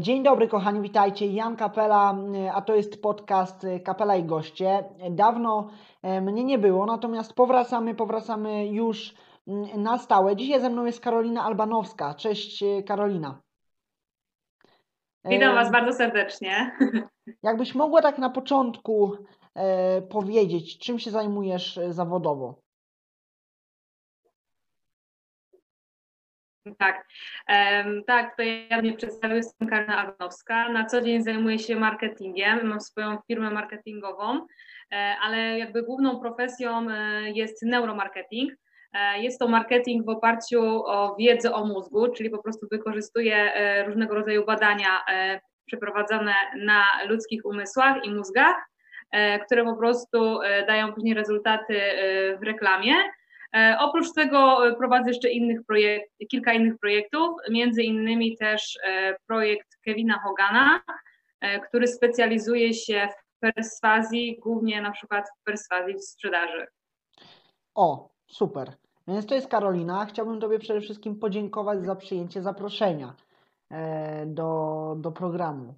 Dzień dobry kochani, witajcie, Jan Kapela, a to jest podcast Kapela i Goście. Dawno mnie nie było, natomiast powracamy już na stałe. Dzisiaj ze mną jest Karolina Albanowska. Cześć Karolina. Witam Was bardzo serdecznie. Jakbyś mogła tak na początku powiedzieć, czym się zajmujesz zawodowo? Tak, to ja mnie przedstawię, jestem Karna Arnowska. Na co dzień zajmuję się marketingiem, mam swoją firmę marketingową, ale jakby główną profesją jest neuromarketing. Jest to marketing w oparciu o wiedzę o mózgu, czyli po prostu wykorzystuję różnego rodzaju badania przeprowadzane na ludzkich umysłach i mózgach, które po prostu dają później rezultaty w reklamie. Oprócz tego prowadzę jeszcze kilka innych projektów, między innymi też projekt Kevina Hogana, który specjalizuje się w perswazji, głównie na przykład w perswazji w sprzedaży. O, super. Więc to jest Karolina. Chciałbym Tobie przede wszystkim podziękować za przyjęcie zaproszenia do programu.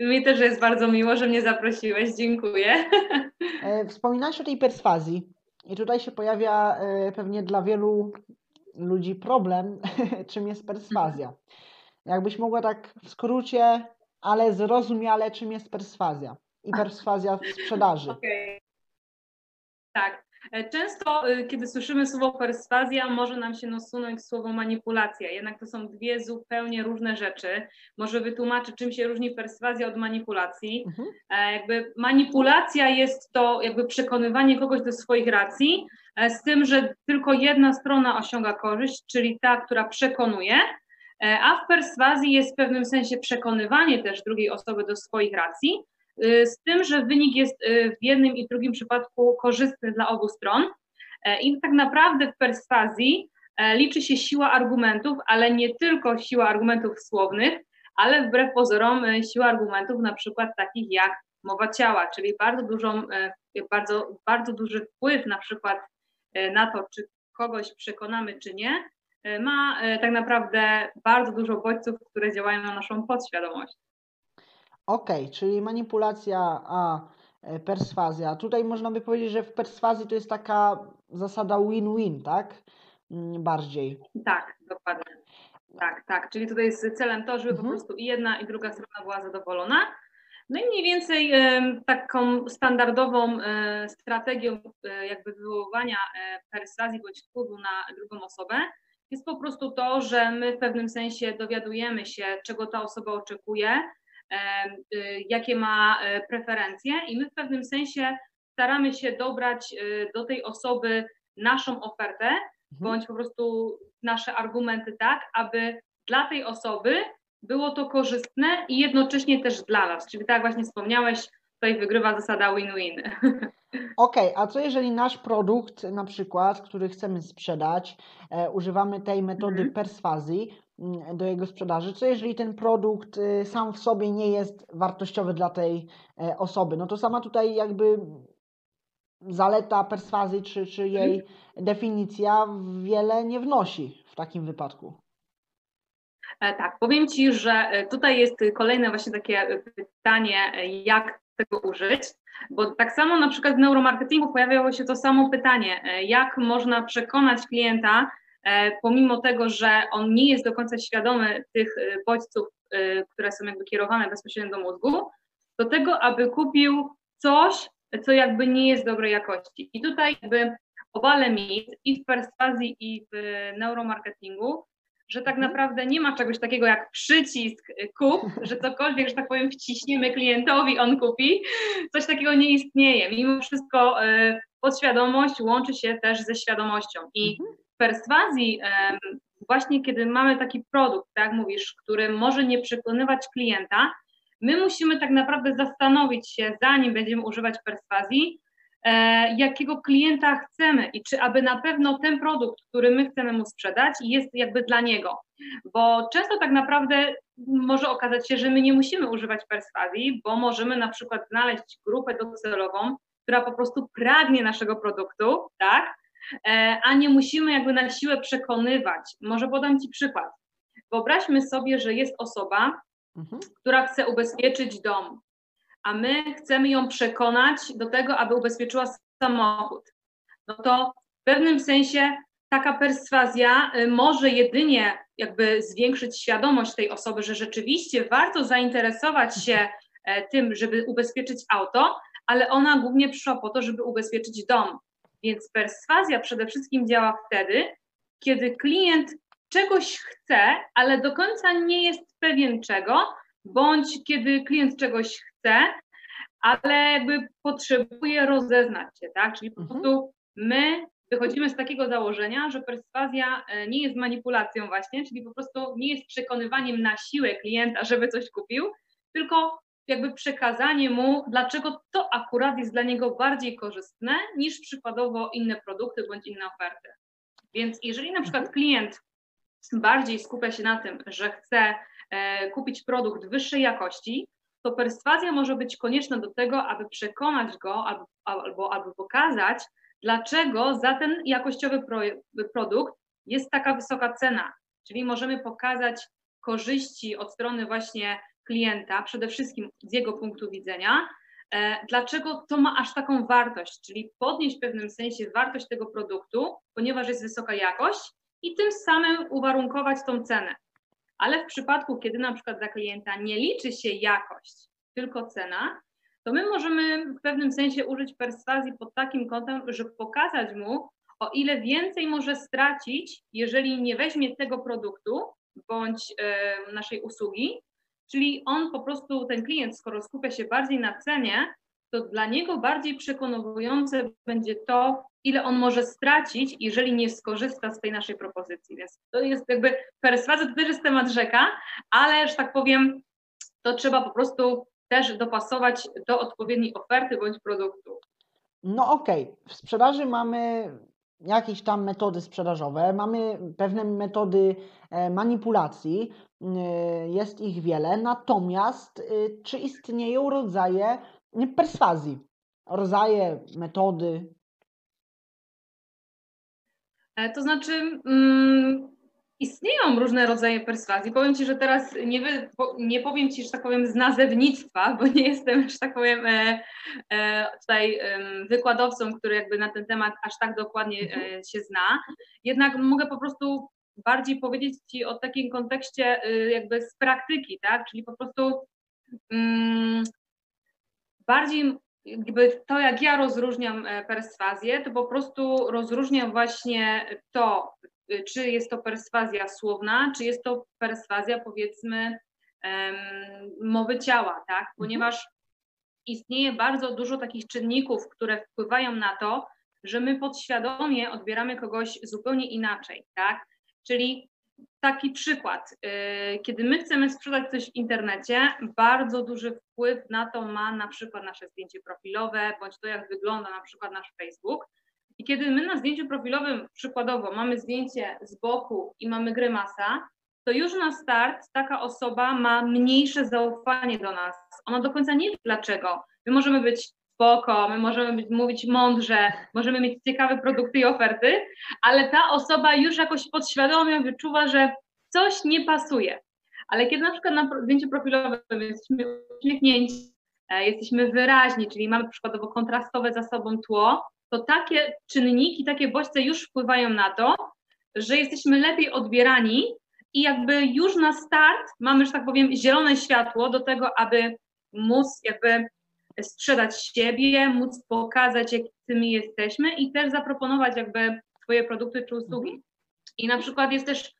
Mi też jest bardzo miło, że mnie zaprosiłeś. Dziękuję. Wspominałaś o tej perswazji. I tutaj się pojawia pewnie dla wielu ludzi problem, czym jest perswazja. Jakbyś mogła tak w skrócie, ale zrozumiale, czym jest perswazja i perswazja w sprzedaży. Okay. Tak. Często, kiedy słyszymy słowo perswazja, może nam się nasunąć słowo manipulacja, jednak to są dwie zupełnie różne rzeczy. Może wytłumaczę, czym się różni perswazja od manipulacji. Jakby manipulacja jest to jakby przekonywanie kogoś do swoich racji, z tym, że tylko jedna strona osiąga korzyść, czyli ta, która przekonuje, a w perswazji jest w pewnym sensie przekonywanie też drugiej osoby do swoich racji, z tym, że wynik jest w jednym i drugim przypadku korzystny dla obu stron. I tak naprawdę w perswazji liczy się siła argumentów, ale nie tylko siła argumentów słownych, ale wbrew pozorom siła argumentów na przykład takich jak mowa ciała, czyli bardzo duży wpływ na przykład na to, czy kogoś przekonamy, czy nie, ma tak naprawdę bardzo dużo bodźców, które działają na naszą podświadomość. Okej, czyli manipulacja, a perswazja. Tutaj można by powiedzieć, że w perswazji to jest taka zasada win-win, tak? Bardziej. Tak, dokładnie. Tak. Czyli tutaj jest celem to, żeby po prostu i jedna, i druga strona była zadowolona. No i mniej więcej taką standardową strategią jakby wywoływania perswazji bądź wpływu na drugą osobę jest po prostu to, że my w pewnym sensie dowiadujemy się, czego ta osoba oczekuje, jakie ma preferencje i my w pewnym sensie staramy się dobrać do tej osoby naszą ofertę, bądź po prostu nasze argumenty tak, aby dla tej osoby było to korzystne i jednocześnie też dla nas, czyli tak właśnie wspomniałeś, tutaj wygrywa zasada win-win. Okej, a co jeżeli nasz produkt na przykład, który chcemy sprzedać, używamy tej metody perswazji do jego sprzedaży, co jeżeli ten produkt sam w sobie nie jest wartościowy dla tej osoby, no to sama tutaj jakby zaleta perswazji czy jej definicja wiele nie wnosi w takim wypadku. Tak, powiem Ci, że tutaj jest kolejne właśnie takie pytanie, jak tego użyć, bo tak samo na przykład w neuromarketingu pojawiało się to samo pytanie, jak można przekonać klienta, pomimo tego, że on nie jest do końca świadomy tych bodźców, które są jakby kierowane bezpośrednio do mózgu, do tego, aby kupił coś, co jakby nie jest dobrej jakości. I tutaj jakby obalę mit i w perswazji, i w neuromarketingu, że tak naprawdę nie ma czegoś takiego jak przycisk kup, że cokolwiek, że tak powiem, wciśniemy klientowi, on kupi. Coś takiego nie istnieje. Mimo wszystko podświadomość łączy się też ze świadomością. I w perswazji właśnie kiedy mamy taki produkt, tak jak mówisz, który może nie przekonywać klienta, my musimy tak naprawdę zastanowić się, zanim będziemy używać perswazji, jakiego klienta chcemy i czy aby na pewno ten produkt, który my chcemy mu sprzedać, jest jakby dla niego. Bo często tak naprawdę może okazać się, że my nie musimy używać perswazji, bo możemy na przykład znaleźć grupę docelową, która po prostu pragnie naszego produktu, tak? A nie musimy jakby na siłę przekonywać. Może podam Ci przykład. Wyobraźmy sobie, że jest osoba, która chce ubezpieczyć dom, a my chcemy ją przekonać do tego, aby ubezpieczyła samochód. No to w pewnym sensie taka perswazja może jedynie jakby zwiększyć świadomość tej osoby, że rzeczywiście warto zainteresować się tym, żeby ubezpieczyć auto, ale ona głównie przyszła po to, żeby ubezpieczyć dom. Więc perswazja przede wszystkim działa wtedy, kiedy klient czegoś chce, ale do końca nie jest pewien czego, bądź kiedy klient czegoś chce, ale jakby potrzebuje rozeznać się, tak? Czyli po prostu my wychodzimy z takiego założenia, że perswazja nie jest manipulacją właśnie, czyli po prostu nie jest przekonywaniem na siłę klienta, żeby coś kupił, tylko jakby przekazanie mu, dlaczego to akurat jest dla niego bardziej korzystne niż przykładowo inne produkty bądź inne oferty. Więc jeżeli na przykład klient bardziej skupia się na tym, że chce kupić produkt wyższej jakości, to perswazja może być konieczna do tego, aby przekonać go albo pokazać, dlaczego za ten jakościowy produkt jest taka wysoka cena. Czyli możemy pokazać korzyści od strony właśnie klienta, przede wszystkim z jego punktu widzenia, dlaczego to ma aż taką wartość, czyli podnieść w pewnym sensie wartość tego produktu, ponieważ jest wysoka jakość i tym samym uwarunkować tą cenę. Ale w przypadku, kiedy na przykład dla klienta nie liczy się jakość, tylko cena, to my możemy w pewnym sensie użyć perswazji pod takim kątem, żeby pokazać mu, o ile więcej może stracić, jeżeli nie weźmie tego produktu bądź naszej usługi, czyli on po prostu, ten klient, skoro skupia się bardziej na cenie, to dla niego bardziej przekonujące będzie to, ile on może stracić, jeżeli nie skorzysta z tej naszej propozycji. Więc to jest jakby perswazja, to też jest temat rzeka, ale, że tak powiem, to trzeba po prostu też dopasować do odpowiedniej oferty bądź produktu. No okej. W sprzedaży mamy jakieś tam metody sprzedażowe, mamy pewne metody manipulacji, jest ich wiele, natomiast czy istnieją rodzaje perswazji, rodzaje, metody? To znaczy istnieją różne rodzaje perswazji. Powiem Ci, że teraz nie powiem Ci, że tak powiem, z nazewnictwa, bo nie jestem, że tak powiem, tutaj wykładowcą, który jakby na ten temat aż tak dokładnie się zna. Jednak mogę po prostu bardziej powiedzieć Ci o takim kontekście jakby z praktyki, tak? Czyli po prostu bardziej jakby to, jak ja rozróżniam perswazję, to po prostu rozróżniam właśnie to, czy jest to perswazja słowna, czy jest to perswazja, powiedzmy, mowy ciała, tak? Ponieważ istnieje bardzo dużo takich czynników, które wpływają na to, że my podświadomie odbieramy kogoś zupełnie inaczej, tak? Czyli taki przykład, kiedy my chcemy sprzedać coś w internecie, bardzo duży wpływ na to ma na przykład nasze zdjęcie profilowe, bądź to, jak wygląda na przykład nasz Facebook. I kiedy my na zdjęciu profilowym przykładowo mamy zdjęcie z boku i mamy grymasa, to już na start taka osoba ma mniejsze zaufanie do nas. Ona do końca nie wie dlaczego. My możemy być spoko, my możemy mówić mądrze, możemy mieć ciekawe produkty i oferty, ale ta osoba już jakoś podświadomie wyczuwa, że coś nie pasuje. Ale kiedy na przykład na zdjęciu profilowym jesteśmy uśmiechnięci, jesteśmy wyraźni, czyli mamy przykładowo kontrastowe za sobą tło, to takie czynniki, takie bodźce już wpływają na to, że jesteśmy lepiej odbierani i jakby już na start mamy, że tak powiem, zielone światło do tego, aby móc jakby sprzedać siebie, móc pokazać, jakimi jesteśmy i też zaproponować jakby swoje produkty czy usługi. I na przykład jest też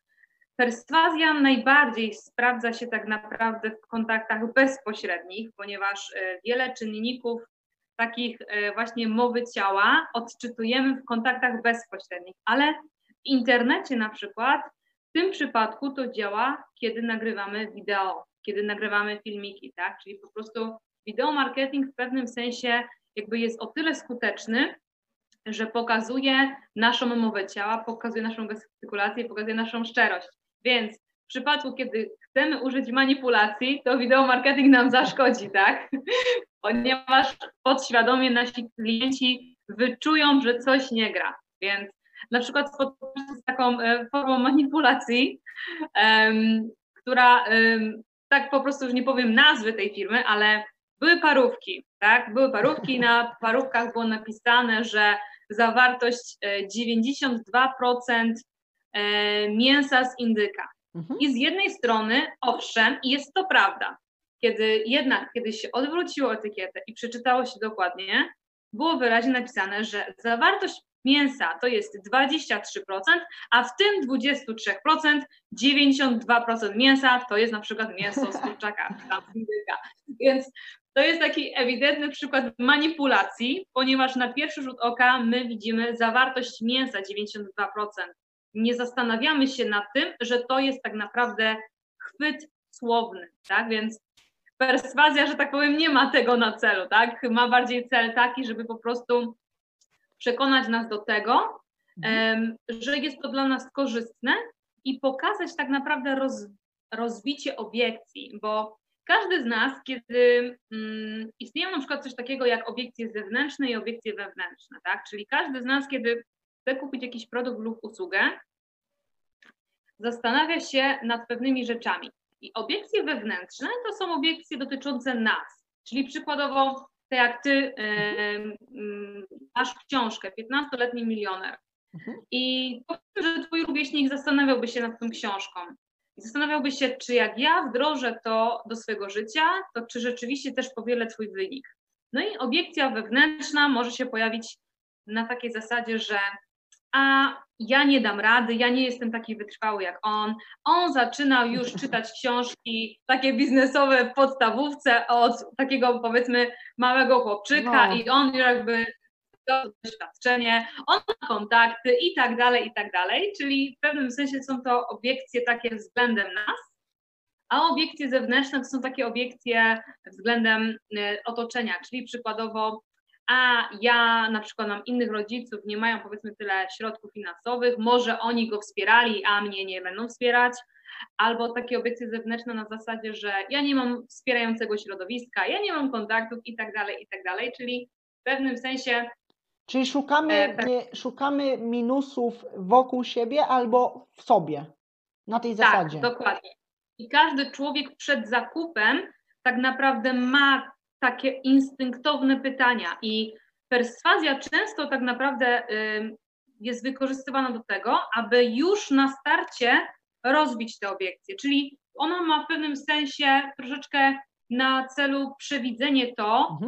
perswazja najbardziej sprawdza się tak naprawdę w kontaktach bezpośrednich, ponieważ wiele czynników takich właśnie mowy ciała odczytujemy w kontaktach bezpośrednich, ale w internecie na przykład w tym przypadku to działa, kiedy nagrywamy wideo, kiedy nagrywamy filmiki, tak? Czyli po prostu wideomarketing w pewnym sensie jakby jest o tyle skuteczny, że pokazuje naszą mowę ciała, pokazuje naszą gestykulację, pokazuje naszą szczerość. Więc w przypadku, kiedy chcemy użyć manipulacji, to wideomarketing nam zaszkodzi, tak? Ponieważ podświadomie nasi klienci wyczują, że coś nie gra. Więc na przykład spotkałam się z taką formą manipulacji, która, tak po prostu już nie powiem nazwy tej firmy, ale były parówki, tak? Były parówki i na parówkach było napisane, że zawartość 92% mięsa z indyka. I z jednej strony, owszem, jest to prawda. Kiedy się odwróciło etykietę i przeczytało się dokładnie, było wyraźnie napisane, że zawartość mięsa to jest 23%, a w tym 23% 92% mięsa to jest na przykład mięso z kurczaka, tam z indyka. Więc to jest taki ewidentny przykład manipulacji, ponieważ na pierwszy rzut oka my widzimy zawartość mięsa 92%. Nie zastanawiamy się nad tym, że to jest tak naprawdę chwyt słowny, tak? Więc perswazja, że tak powiem, nie ma tego na celu, tak? Ma bardziej cel taki, żeby po prostu przekonać nas do tego, że jest to dla nas korzystne i pokazać tak naprawdę rozbicie obiekcji, bo każdy z nas, kiedy istnieją na przykład coś takiego jak obiekcje zewnętrzne i obiekcje wewnętrzne, tak? Czyli każdy z nas, kiedy chce kupić jakiś produkt lub usługę, zastanawia się nad pewnymi rzeczami. I obiekcje wewnętrzne to są obiekcje dotyczące nas, czyli przykładowo tak jak ty masz książkę 15-letni milioner i powiem, że twój rówieśnik zastanawiałby się nad tą książką. Zastanawiałby się, czy jak ja wdrożę to do swojego życia, to czy rzeczywiście też powielę twój wynik. No i obiekcja wewnętrzna może się pojawić na takiej zasadzie, że a ja nie dam rady, ja nie jestem taki wytrwały jak on. On zaczyna już czytać książki takie biznesowe w podstawówce od takiego, powiedzmy, małego chłopczyka i on jakby to doświadczenie, on ma kontakty i tak dalej, i tak dalej. Czyli w pewnym sensie są to obiekcje takie względem nas, a obiekcje zewnętrzne to są takie obiekcje względem otoczenia, czyli przykładowo a ja na przykład mam innych rodziców, nie mają powiedzmy tyle środków finansowych, może oni go wspierali, a mnie nie będą wspierać, albo takie obiekcje zewnętrzne na zasadzie, że ja nie mam wspierającego środowiska, ja nie mam kontaktów i tak dalej, czyli w pewnym sensie... Czyli szukamy minusów wokół siebie albo w sobie, na tej zasadzie. Tak, dokładnie. I każdy człowiek przed zakupem tak naprawdę ma takie instynktowne pytania i perswazja często tak naprawdę jest wykorzystywana do tego, aby już na starcie rozbić te obiekcje, czyli ona ma w pewnym sensie troszeczkę na celu przewidzenie to,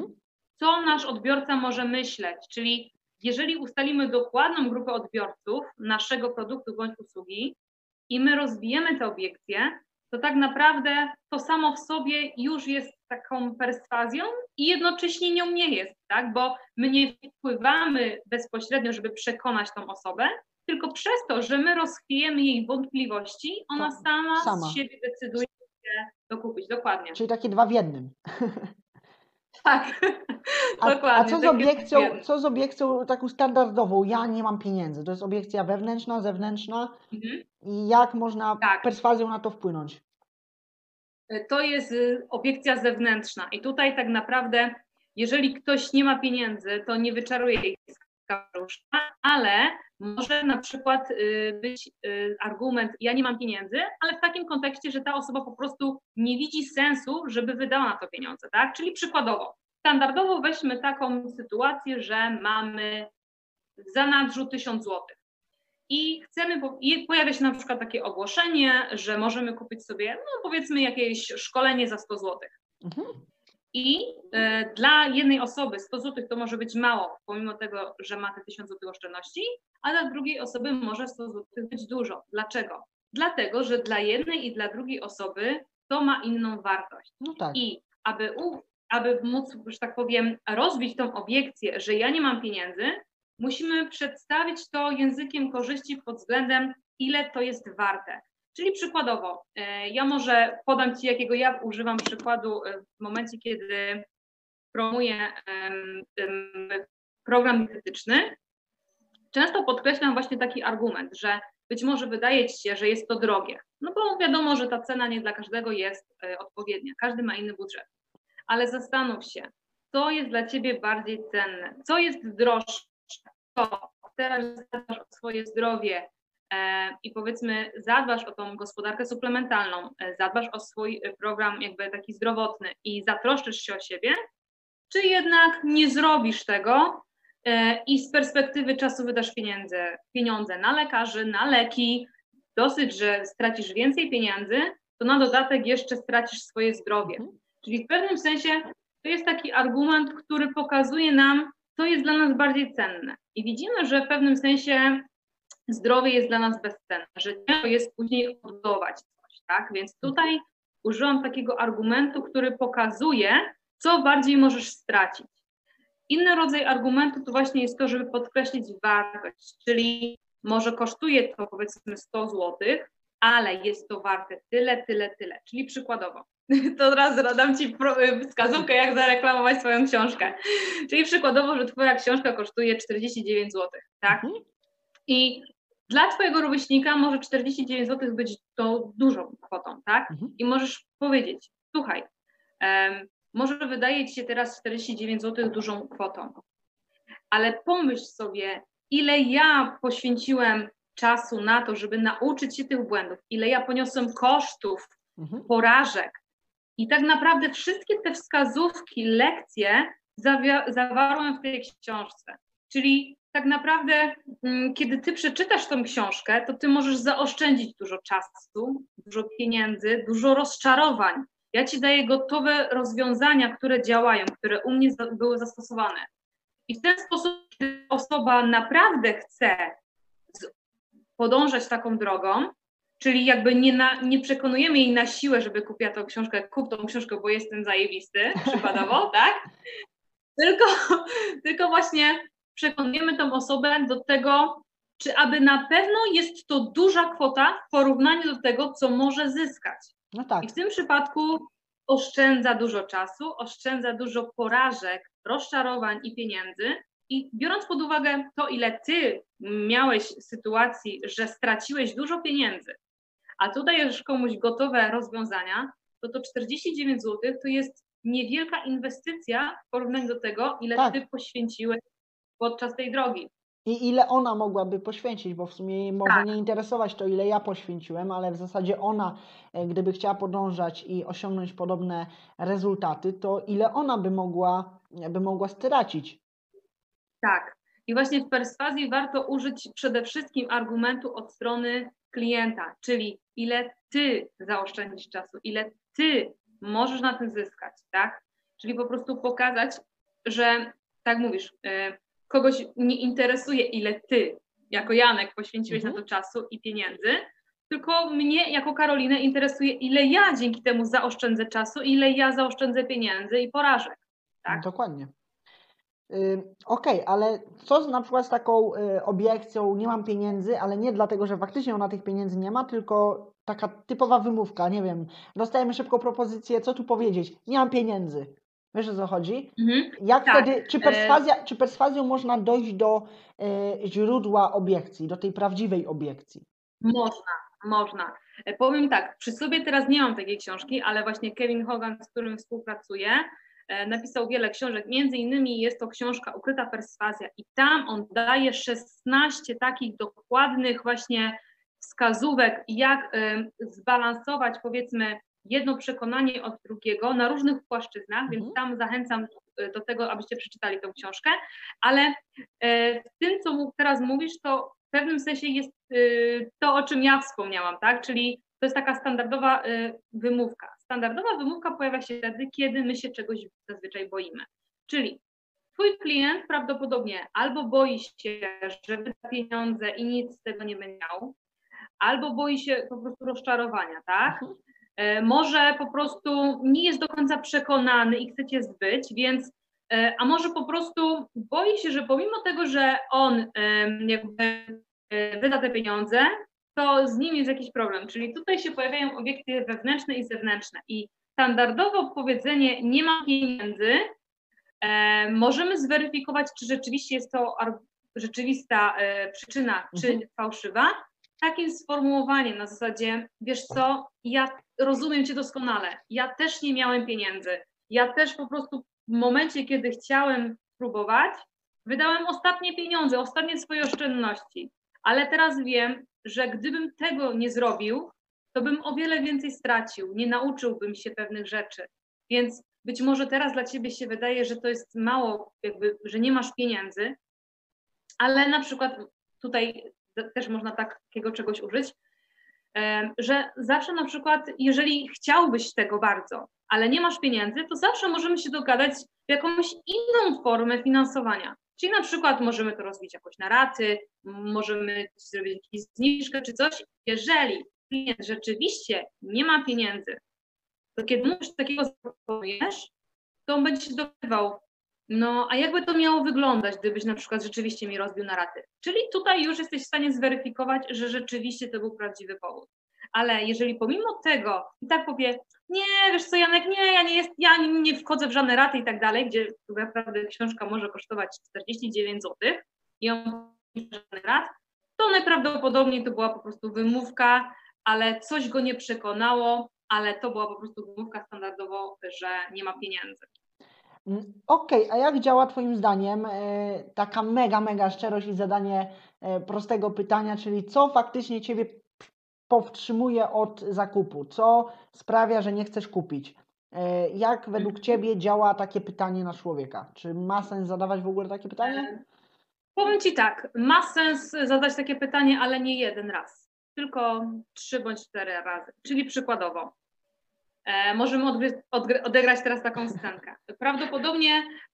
co nasz odbiorca może myśleć, czyli jeżeli ustalimy dokładną grupę odbiorców naszego produktu bądź usługi i my rozbijemy te obiekcje, to tak naprawdę to samo w sobie już jest taką perswazją i jednocześnie nią nie jest, tak? Bo my nie wpływamy bezpośrednio, żeby przekonać tą osobę, tylko przez to, że my rozchwiejemy jej wątpliwości, ona sama z siebie decyduje się to kupić. Dokładnie. Czyli takie dwa w jednym. Tak, dokładnie. A co z obiekcją taką standardową? Ja nie mam pieniędzy. To jest obiekcja wewnętrzna, zewnętrzna. I jak można perswazją na to wpłynąć? To jest obiekcja zewnętrzna. I tutaj tak naprawdę, jeżeli ktoś nie ma pieniędzy, to nie wyczaruje jej z kapelusza, ale może na przykład być argument, ja nie mam pieniędzy, ale w takim kontekście, że ta osoba po prostu nie widzi sensu, żeby wydała na to pieniądze, tak? Czyli przykładowo, standardowo weźmy taką sytuację, że mamy w zanadrzu 1000 złotych. I chcemy, pojawia się na przykład takie ogłoszenie, że możemy kupić sobie, no powiedzmy, jakieś szkolenie za 100 zł. I dla jednej osoby 100 zł to może być mało, pomimo tego, że ma te 1000 zł oszczędności, a dla drugiej osoby może 100 zł być dużo. Dlaczego? Dlatego, że dla jednej i dla drugiej osoby to ma inną wartość. No tak. I aby móc, że tak powiem, rozbić tą obiekcję, że ja nie mam pieniędzy, musimy przedstawić to językiem korzyści pod względem, ile to jest warte. Czyli przykładowo, ja może podam Ci, jakiego ja używam przykładu w momencie, kiedy promuję program dietetyczny. Często podkreślam właśnie taki argument, że być może wydaje Ci się, że jest to drogie. No bo wiadomo, że ta cena nie dla każdego jest odpowiednia. Każdy ma inny budżet. Ale zastanów się, co jest dla Ciebie bardziej cenne, co jest droższe. To, teraz zadbasz o swoje zdrowie i powiedzmy zadbasz o tą gospodarkę suplementalną, zadbasz o swój program jakby taki zdrowotny i zatroszczysz się o siebie, czy jednak nie zrobisz tego i z perspektywy czasu wydasz pieniądze na lekarzy, na leki, dosyć, że stracisz więcej pieniędzy, to na dodatek jeszcze stracisz swoje zdrowie. Czyli w pewnym sensie to jest taki argument, który pokazuje nam, co jest dla nas bardziej cenne. I widzimy, że w pewnym sensie zdrowie jest dla nas bezcenne, że ciężko jest później odbudować coś, tak? Więc tutaj użyłam takiego argumentu, który pokazuje, co bardziej możesz stracić. Inny rodzaj argumentu to właśnie jest to, żeby podkreślić wartość, czyli może kosztuje to powiedzmy 100 zł, ale jest to warte tyle, tyle, tyle. Czyli przykładowo, to od razu dam Ci wskazówkę, jak zareklamować swoją książkę. Czyli przykładowo, że Twoja książka kosztuje 49 zł, tak? I dla Twojego rówieśnika może 49 zł być to dużą kwotą, tak? I możesz powiedzieć, słuchaj, może wydaje Ci się teraz 49 zł dużą kwotą, ale pomyśl sobie, ile ja poświęciłem czasu na to, żeby nauczyć się tych błędów, ile ja poniosłem kosztów, porażek. I tak naprawdę wszystkie te wskazówki, lekcje zawarłem w tej książce. Czyli tak naprawdę, kiedy Ty przeczytasz tą książkę, to Ty możesz zaoszczędzić dużo czasu, dużo pieniędzy, dużo rozczarowań. Ja Ci daję gotowe rozwiązania, które działają, które u mnie były zastosowane. I w ten sposób, kiedy osoba naprawdę chce podążać taką drogą, czyli jakby nie przekonujemy jej na siłę, żeby kupiła tą książkę, kup tą książkę, bo jestem zajebisty, przykładowo, tak? Tylko właśnie przekonujemy tą osobę do tego, czy aby na pewno jest to duża kwota w porównaniu do tego, co może zyskać. No tak. I w tym przypadku oszczędza dużo czasu, oszczędza dużo porażek, rozczarowań i pieniędzy. I biorąc pod uwagę to, ile Ty miałeś sytuacji, że straciłeś dużo pieniędzy, a tu dajesz komuś gotowe rozwiązania, to 49 zł to jest niewielka inwestycja w porównaniu do tego, ile Ty poświęciłeś podczas tej drogi. I ile ona mogłaby poświęcić, bo w sumie jej może nie interesować to, ile ja poświęciłem, ale w zasadzie ona, gdyby chciała podążać i osiągnąć podobne rezultaty, to ile ona by mogła stracić. Tak. I właśnie w perswazji warto użyć przede wszystkim argumentu od strony klienta, czyli ile Ty zaoszczędzisz czasu, ile Ty możesz na tym zyskać, tak? Czyli po prostu pokazać, że tak mówisz, kogoś nie interesuje, ile Ty jako Janek poświęciłeś na to czasu i pieniędzy, tylko mnie jako Karolinę interesuje, ile ja dzięki temu zaoszczędzę czasu, ile ja zaoszczędzę pieniędzy i porażek. Tak? No, dokładnie. Okej, ale co z na przykład z taką obiekcją, nie mam pieniędzy, ale nie dlatego, że faktycznie ona tych pieniędzy nie ma, tylko taka typowa wymówka, nie wiem, dostajemy szybko propozycję, co tu powiedzieć, nie mam pieniędzy, wiesz o co chodzi? Jak wtedy, czy perswazją można dojść do źródła obiekcji, do tej prawdziwej obiekcji? Można. Powiem tak, przy sobie teraz nie mam takiej książki, ale właśnie Kevin Hogan, z którym współpracuję, napisał wiele książek, między innymi jest to książka Ukryta perswazja i tam on daje 16 takich dokładnych właśnie wskazówek, jak zbalansować powiedzmy jedno przekonanie od drugiego na różnych płaszczyznach, więc tam zachęcam do tego, abyście przeczytali tą książkę, ale w tym, co teraz mówisz, to w pewnym sensie jest to, o czym ja wspomniałam, tak? Czyli to jest taka standardowa wymówka. Standardowa wymówka pojawia się wtedy, kiedy my się czegoś zazwyczaj boimy. Czyli Twój klient prawdopodobnie albo boi się, że wyda pieniądze i nic z tego nie będzie miał, albo boi się po prostu rozczarowania, tak? Może po prostu nie jest do końca przekonany i chce Cię zbyć, więc, a może po prostu boi się, że pomimo tego, że on wyda te pieniądze, to z nim jest jakiś problem, czyli tutaj się pojawiają obiekcje wewnętrzne i zewnętrzne i standardowo powiedzenie nie ma pieniędzy możemy zweryfikować, czy rzeczywiście jest to rzeczywista przyczyna, czy fałszywa, takim sformułowaniem na zasadzie, wiesz co, ja rozumiem Cię doskonale, ja też nie miałem pieniędzy, ja też po prostu w momencie, kiedy chciałem spróbować, Wydałem ostatnie pieniądze, ostatnie swoje oszczędności, ale teraz wiem, że gdybym tego nie zrobił, to bym o wiele więcej stracił, nie nauczyłbym się pewnych rzeczy. Więc być może teraz dla ciebie się wydaje, że to jest mało, jakby, że nie masz pieniędzy, ale na przykład tutaj też można takiego czegoś użyć, że zawsze na przykład, jeżeli chciałbyś tego bardzo, ale nie masz pieniędzy, to zawsze możemy się dogadać w jakąś inną formę finansowania. Czyli na przykład możemy to rozbić jakoś na raty, możemy zrobić jakąś zniżkę czy coś. Jeżeli klient rzeczywiście nie ma pieniędzy, to kiedy mu coś takiego zaproponujesz, to on będzie się dogadywał. No, a jakby to miało wyglądać, gdybyś na przykład rzeczywiście mi rozbił na raty? Czyli tutaj już jesteś w stanie zweryfikować, że rzeczywiście to był prawdziwy powód. Ale jeżeli pomimo tego i tak powie, nie, wiesz co Janek, nie, ja nie wchodzę w żadne raty i tak dalej, gdzie naprawdę książka może kosztować 49 zł i on nie ma żadnych rat, to najprawdopodobniej to była po prostu wymówka, ale coś go nie przekonało, ale to była po prostu wymówka standardowo, że nie ma pieniędzy. Okej, a jak działa twoim zdaniem taka mega szczerość i zadanie prostego pytania, czyli co faktycznie ciebie powstrzymuje od zakupu? Co sprawia, że nie chcesz kupić? Jak według ciebie działa takie pytanie na człowieka? Czy ma sens zadawać w ogóle takie pytanie? Powiem ci tak, ma sens zadać takie pytanie, ale nie jeden raz, tylko 3 bądź 4 razy. Czyli przykładowo, możemy odegrać teraz taką scenkę.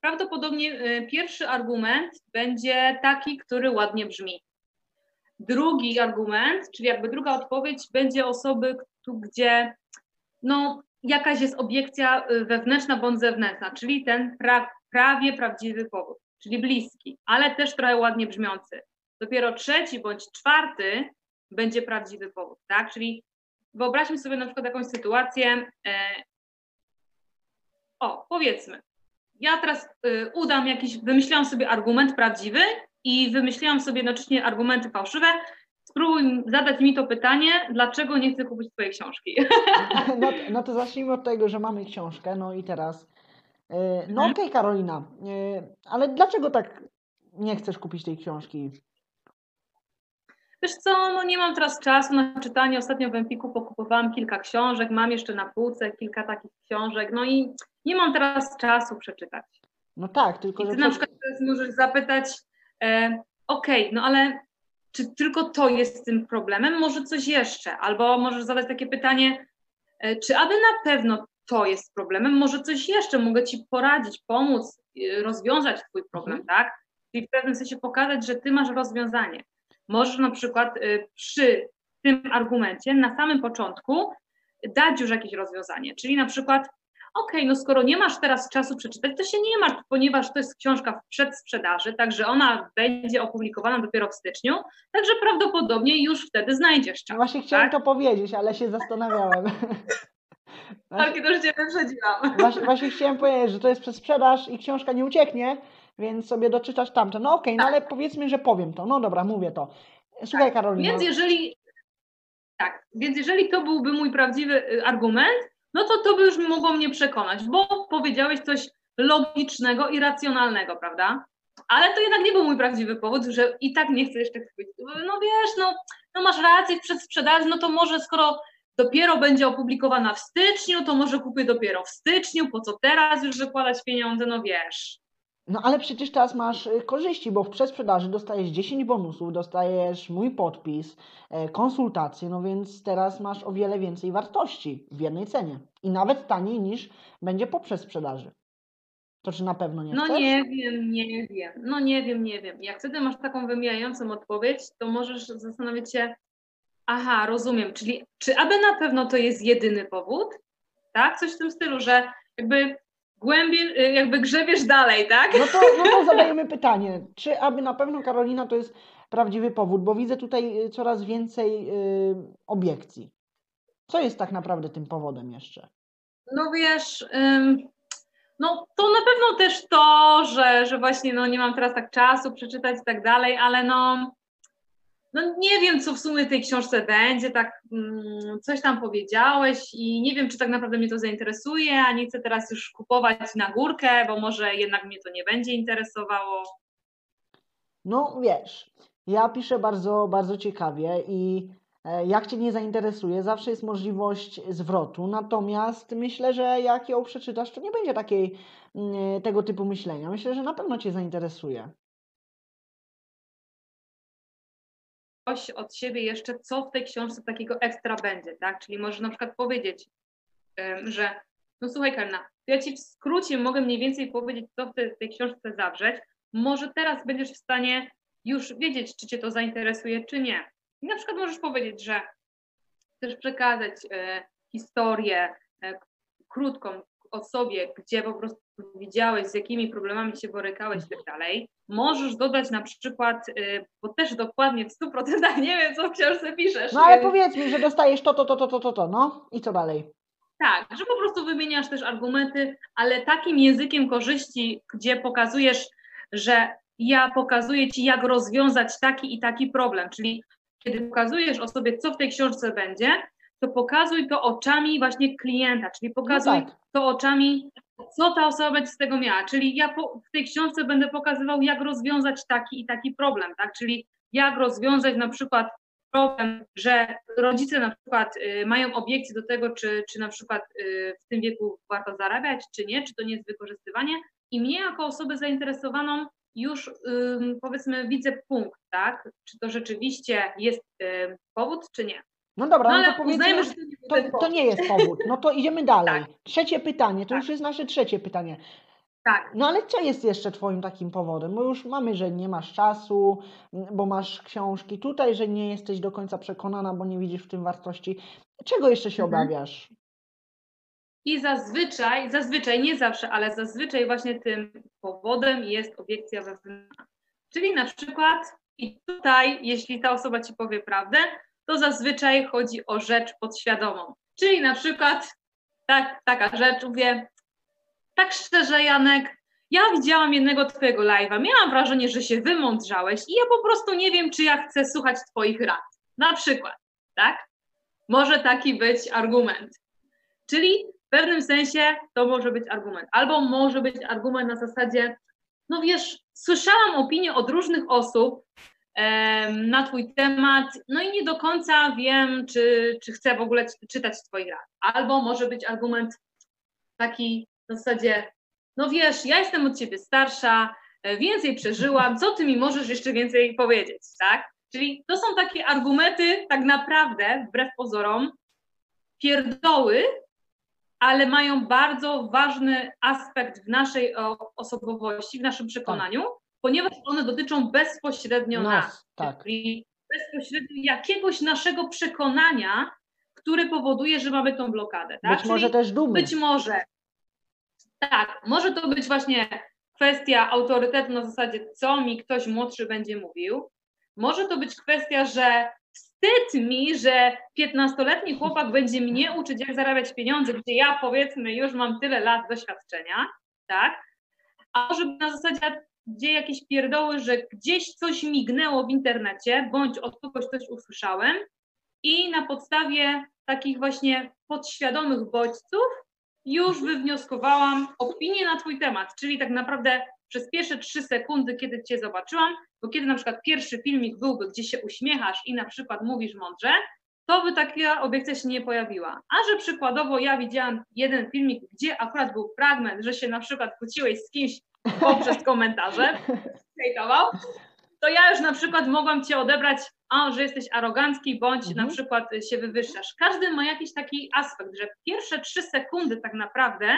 Prawdopodobnie pierwszy argument będzie taki, który ładnie brzmi. Drugi argument, czyli jakby druga odpowiedź będzie osoby, gdzie no, jakaś jest obiekcja wewnętrzna bądź zewnętrzna, czyli ten prawie prawdziwy powód, czyli bliski, ale też trochę ładnie brzmiący. Dopiero trzeci bądź czwarty będzie prawdziwy powód, tak? Czyli wyobraźmy sobie na przykład jakąś sytuację, powiedzmy, ja teraz wymyśliłam sobie argument prawdziwy i wymyśliłam sobie jednocześnie argumenty fałszywe, spróbuj zadać mi to pytanie, dlaczego nie chcę kupić twojej książki. No to zacznijmy od tego, że mamy książkę, no i teraz, okej, Karolina, ale dlaczego tak nie chcesz kupić tej książki? Wiesz co, no nie mam teraz czasu na czytanie, ostatnio w Empiku pokupowałam kilka książek, mam jeszcze na półce kilka takich książek, no i nie mam teraz czasu przeczytać. No tak, tylko... I ty na przykład teraz możesz zapytać, no ale czy tylko to jest tym problemem, może coś jeszcze? Albo możesz zadać takie pytanie, czy aby na pewno to jest problemem, może coś jeszcze, mogę ci poradzić, pomóc, rozwiązać twój problem, tak? Czyli w pewnym sensie pokazać, że ty masz rozwiązanie. Możesz na przykład przy tym argumencie na samym początku dać już jakieś rozwiązanie, czyli na przykład skoro nie masz teraz czasu przeczytać, to się nie martw, ponieważ to jest książka w przedsprzedaży, także ona będzie opublikowana dopiero w styczniu, także prawdopodobnie już wtedy znajdziesz czas. Właśnie chciałam to powiedzieć, ale się zastanawiałem. Właśnie, to już cię wyprzedziłam. Właśnie chciałem powiedzieć, że to jest przedsprzedaż i książka nie ucieknie, więc sobie doczytasz tamto. No okej, ale powiedzmy, że powiem to. No dobra, mówię to. Słuchaj, Karolina. Więc jeżeli to byłby mój prawdziwy argument, no to by już mogło mnie przekonać, bo powiedziałeś coś logicznego i racjonalnego, prawda? Ale to jednak nie był mój prawdziwy powód, że i tak nie chcę jeszcze kupić. No wiesz, no masz rację w przedsprzedaży, no to może skoro dopiero będzie opublikowana w styczniu, to może kupię dopiero w styczniu, po co teraz już wykładać pieniądze, no wiesz. No ale przecież teraz masz korzyści, bo w przedsprzedaży dostajesz 10 bonusów, dostajesz mój podpis, konsultacje, no więc teraz masz o wiele więcej wartości w jednej cenie i nawet taniej niż będzie po przedsprzedaży. To czy na pewno nie chcesz? No nie wiem. Jak wtedy masz taką wymijającą odpowiedź, to możesz zastanowić się, aha, rozumiem, czyli czy aby na pewno to jest jedyny powód? Tak? Coś w tym stylu, że jakby... Głębiej, jakby grzebiesz dalej, tak? No to zadajemy pytanie, czy aby na pewno, Karolina, to jest prawdziwy powód, bo widzę tutaj coraz więcej obiekcji. Co jest tak naprawdę tym powodem jeszcze? No wiesz, to na pewno też to, że właśnie nie mam teraz tak czasu przeczytać i tak dalej, ale nie wiem, co w sumie w tej książce będzie, tak coś tam powiedziałeś i nie wiem, czy tak naprawdę mnie to zainteresuje, a nie chcę teraz już kupować na górkę, bo może jednak mnie to nie będzie interesowało. No wiesz, ja piszę bardzo, bardzo ciekawie i jak Cię nie zainteresuje, zawsze jest możliwość zwrotu, natomiast myślę, że jak ją przeczytasz, to nie będzie takiej, tego typu myślenia. Myślę, że na pewno Cię zainteresuje. Coś od siebie jeszcze, co w tej książce takiego ekstra będzie, tak? Czyli może na przykład powiedzieć, że no słuchaj Karna, ja Ci w skrócie mogę mniej więcej powiedzieć, co w tej książce zawrzeć. Może teraz będziesz w stanie już wiedzieć, czy Cię to zainteresuje, czy nie. I na przykład możesz powiedzieć, że chcesz przekazać historię krótką o sobie, gdzie po prostu widziałeś, z jakimi problemami się borykałeś i tak dalej. Możesz dodać na przykład, bo też dokładnie w 100% nie wiem, co w książce piszesz. No ale powiedz mi, że dostajesz to, no i co dalej? Tak, że po prostu wymieniasz też argumenty, ale takim językiem korzyści, gdzie pokazujesz, że ja pokazuję Ci, jak rozwiązać taki i taki problem, czyli kiedy pokazujesz o sobie, co w tej książce będzie, to pokazuj to oczami właśnie klienta, czyli pokazuj no tak. To oczami, co ta osoba będzie z tego miała, czyli ja w tej książce będę pokazywał, jak rozwiązać taki i taki problem, tak? Czyli jak rozwiązać na przykład problem, że rodzice na przykład mają obiekcje do tego, czy na przykład w tym wieku warto zarabiać, czy nie, czy to nie jest wykorzystywanie i mnie jako osobę zainteresowaną już powiedzmy widzę punkt, tak? Czy to rzeczywiście jest powód, czy nie? No dobra, no to uznajmy, że to nie jest powód. No to idziemy dalej. Tak. Trzecie pytanie, to tak. Już jest nasze trzecie pytanie. Tak. No ale co jest jeszcze Twoim takim powodem? Bo już mamy, że nie masz czasu, bo masz książki tutaj, że nie jesteś do końca przekonana, bo nie widzisz w tym wartości. Czego jeszcze się obawiasz? I zazwyczaj, nie zawsze, ale zazwyczaj właśnie tym powodem jest obiekcja wewnętrzna. Czyli na przykład i tutaj, jeśli ta osoba Ci powie prawdę, to zazwyczaj chodzi o rzecz podświadomą. Czyli na przykład taka rzecz, mówię, tak szczerze Janek, ja widziałam jednego Twojego live'a, miałam wrażenie, że się wymądrzałeś i ja po prostu nie wiem, czy ja chcę słuchać Twoich rad. Na przykład, tak? Może taki być argument. Czyli w pewnym sensie to może być argument. Albo może być argument na zasadzie, no wiesz, słyszałam opinię od różnych osób na Twój temat, no i nie do końca wiem, czy chcę w ogóle czytać Twoich rad. Albo może być argument taki na zasadzie, no wiesz, ja jestem od Ciebie starsza, więcej przeżyłam, co Ty mi możesz jeszcze więcej powiedzieć, tak? Czyli to są takie argumenty tak naprawdę, wbrew pozorom, pierdoły, ale mają bardzo ważny aspekt w naszej osobowości, w naszym przekonaniu, tak. Ponieważ one dotyczą bezpośrednio nas, tak. Czyli bezpośrednio jakiegoś naszego przekonania, które powoduje, że mamy tą blokadę. Tak? Być może też dumy. Być może, tak, może to być właśnie kwestia autorytetu na zasadzie, co mi ktoś młodszy będzie mówił. Może to być kwestia, że wstyd mi, że 15-letni chłopak będzie mnie uczyć, jak zarabiać pieniądze, gdzie ja powiedzmy już mam tyle lat doświadczenia, tak? A może na zasadzie gdzie jakieś pierdoły, że gdzieś coś mignęło w internecie, bądź od kogoś coś usłyszałem i na podstawie takich właśnie podświadomych bodźców już wywnioskowałam opinię na Twój temat, czyli tak naprawdę przez pierwsze 3 sekundy, kiedy Cię zobaczyłam, bo kiedy na przykład pierwszy filmik byłby, gdzie się uśmiechasz i na przykład mówisz mądrze, to by taka obiekcja się nie pojawiła. A że przykładowo ja widziałam jeden filmik, gdzie akurat był fragment, że się na przykład kłóciłeś z kimś poprzez komentarze, to ja już na przykład mogłam Cię odebrać, że jesteś arogancki, bądź na przykład się wywyższasz. Każdy ma jakiś taki aspekt, że pierwsze 3 sekundy tak naprawdę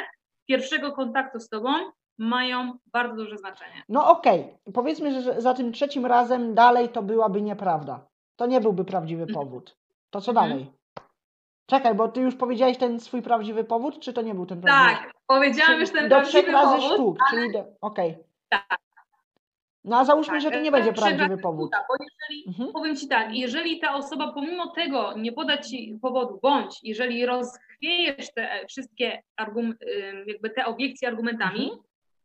pierwszego kontaktu z Tobą mają bardzo duże znaczenie. No okej. Powiedzmy, że za tym trzecim razem dalej to byłaby nieprawda. To nie byłby prawdziwy powód. To co dalej? Czekaj, bo Ty już powiedziałeś ten swój prawdziwy powód, czy to nie był ten prawdziwy? Tak, powiedziałam już ten prawdziwy powód. Do 3 razy sztuk, ale... czyli okej. Tak. No a załóżmy, że to nie będzie prawdziwy powód. Bo jeżeli, powiem Ci tak, jeżeli ta osoba pomimo tego nie poda Ci powodu, bądź jeżeli rozchwiejesz te wszystkie jakby te obiekcje argumentami,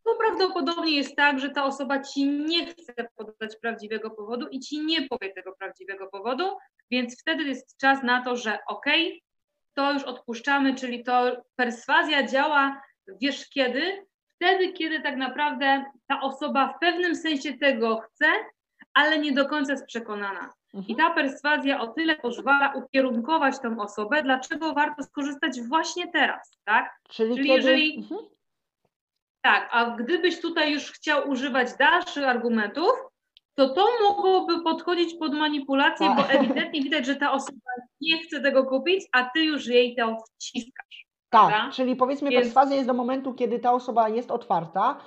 to prawdopodobnie jest tak, że ta osoba Ci nie chce podać prawdziwego powodu i Ci nie powie tego prawdziwego powodu, więc wtedy jest czas na to, że okej, to już odpuszczamy, czyli to perswazja działa, wiesz kiedy? Wtedy, kiedy tak naprawdę ta osoba w pewnym sensie tego chce, ale nie do końca jest przekonana. I ta perswazja o tyle pozwala ukierunkować tą osobę, dlaczego warto skorzystać właśnie teraz, tak? Czyli jeżeli... Tak, a gdybyś tutaj już chciał używać dalszych argumentów, to to mogłoby podchodzić pod manipulację, bo ewidentnie widać, że ta osoba nie chce tego kupić, a ty już jej to wciskasz. Tak, prawda? Czyli powiedzmy perswazja jest do momentu, kiedy ta osoba jest otwarta,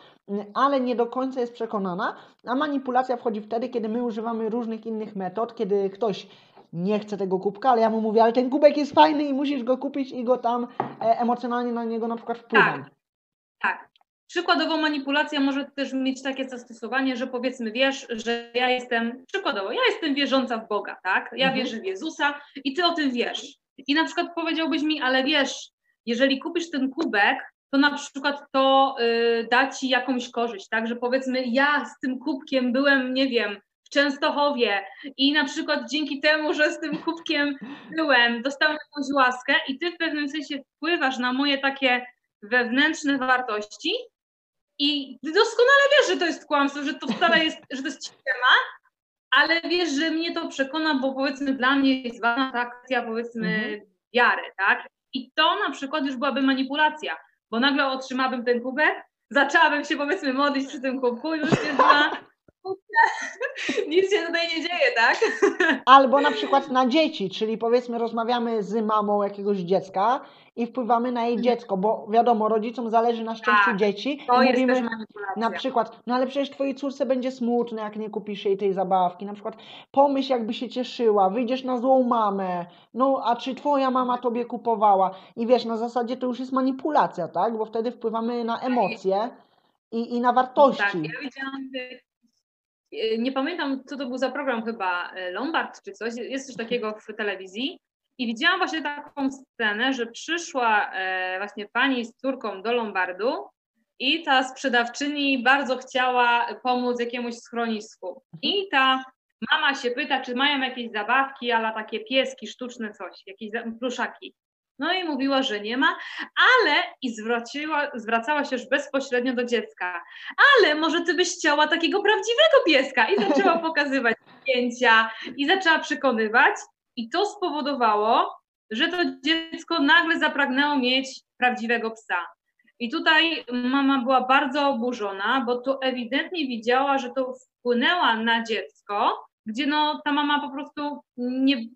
ale nie do końca jest przekonana, a manipulacja wchodzi wtedy, kiedy my używamy różnych innych metod, kiedy ktoś nie chce tego kubka, ale ja mu mówię, ale ten kubek jest fajny i musisz go kupić i go tam emocjonalnie na niego na przykład wpływam. Tak, tak. Przykładowo manipulacja może też mieć takie zastosowanie, że powiedzmy wiesz, że ja jestem, przykładowo, ja jestem wierząca w Boga, tak? Ja wierzę w Jezusa i ty o tym wiesz. I na przykład powiedziałbyś mi, ale wiesz, jeżeli kupisz ten kubek, to na przykład to da ci jakąś korzyść, tak? Że powiedzmy ja z tym kubkiem byłem, nie wiem, w Częstochowie i na przykład dzięki temu, że z tym kubkiem byłem, dostałem jakąś łaskę i ty w pewnym sensie wpływasz na moje takie wewnętrzne wartości. I ty doskonale wiesz, że to jest kłamstwo, że to wcale jest, że to jest ściema, ale wiesz, że mnie to przekona, bo powiedzmy dla mnie jest ważna ta akcja, powiedzmy, wiary, tak? I to na przykład już byłaby manipulacja, bo nagle otrzymałabym ten kubek, zaczęłabym się powiedzmy modlić przy tym kubku i już stwierdziła, nic się tutaj nie dzieje, tak? Albo na przykład na dzieci, czyli powiedzmy rozmawiamy z mamą jakiegoś dziecka i wpływamy na jej dziecko, bo wiadomo, rodzicom zależy na szczęściu dzieci. To jest też manipulacja. Na przykład, no ale przecież twojej córce będzie smutne, jak nie kupisz jej tej zabawki. Na przykład pomyśl, jakby się cieszyła, wyjdziesz na złą mamę, no a czy twoja mama tobie kupowała? I wiesz, na zasadzie to już jest manipulacja, tak? Bo wtedy wpływamy na emocje i na wartości. Tak, ja widziałam... Nie pamiętam, co to był za program, chyba Lombard czy coś, jest coś takiego w telewizji i widziałam właśnie taką scenę, że przyszła właśnie pani z córką do Lombardu i ta sprzedawczyni bardzo chciała pomóc jakiemuś schronisku i ta mama się pyta, czy mają jakieś zabawki, ale takie pieski, sztuczne coś, jakieś pluszaki. No i mówiła, że nie ma, ale i zwracała się już bezpośrednio do dziecka. Ale może ty byś chciała takiego prawdziwego pieska? I zaczęła pokazywać zdjęcia i zaczęła przekonywać. I to spowodowało, że to dziecko nagle zapragnęło mieć prawdziwego psa. I tutaj mama była bardzo oburzona, bo to ewidentnie widziała, że to wpłynęła na dziecko, gdzie no, ta mama po prostu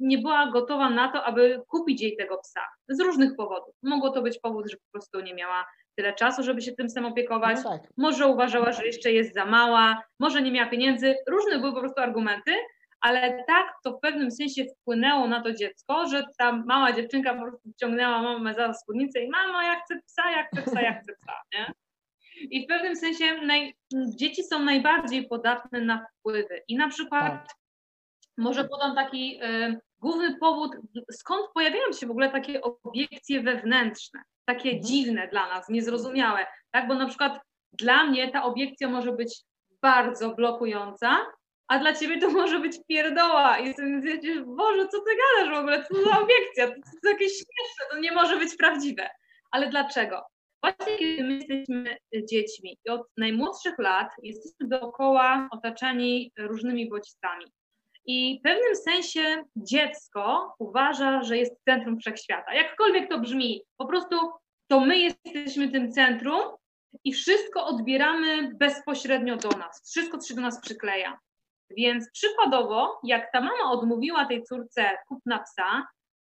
nie była gotowa na to, aby kupić jej tego psa. Z różnych powodów. Mogło to być powód, że po prostu nie miała tyle czasu, żeby się tym samym opiekować. No tak. Może uważała, że jeszcze jest za mała, może nie miała pieniędzy. Różne były po prostu argumenty, ale tak to w pewnym sensie wpłynęło na to dziecko, że ta mała dziewczynka po prostu ciągnęła mamę za spódnicę i mamo, ja chcę psa, ja chcę psa, ja chcę psa, nie? I w pewnym sensie dzieci są najbardziej podatne na wpływy. I na przykład może podam taki główny powód, skąd pojawiają się w ogóle takie obiekcje wewnętrzne, takie dziwne dla nas, niezrozumiałe. Tak? Bo na przykład dla mnie ta obiekcja może być bardzo blokująca, a dla ciebie to może być pierdoła. I sobie Boże, co ty gadasz w ogóle, co za obiekcja, to jest jakieś śmieszne, to nie może być prawdziwe. Ale dlaczego? Właśnie kiedy my jesteśmy dziećmi i od najmłodszych lat jesteśmy dookoła otaczani różnymi bodźcami. I w pewnym sensie dziecko uważa, że jest centrum wszechświata. Jakkolwiek to brzmi, po prostu to my jesteśmy tym centrum i wszystko odbieramy bezpośrednio do nas. Wszystko się do nas przykleja. Więc przykładowo, jak ta mama odmówiła tej córce kupna psa,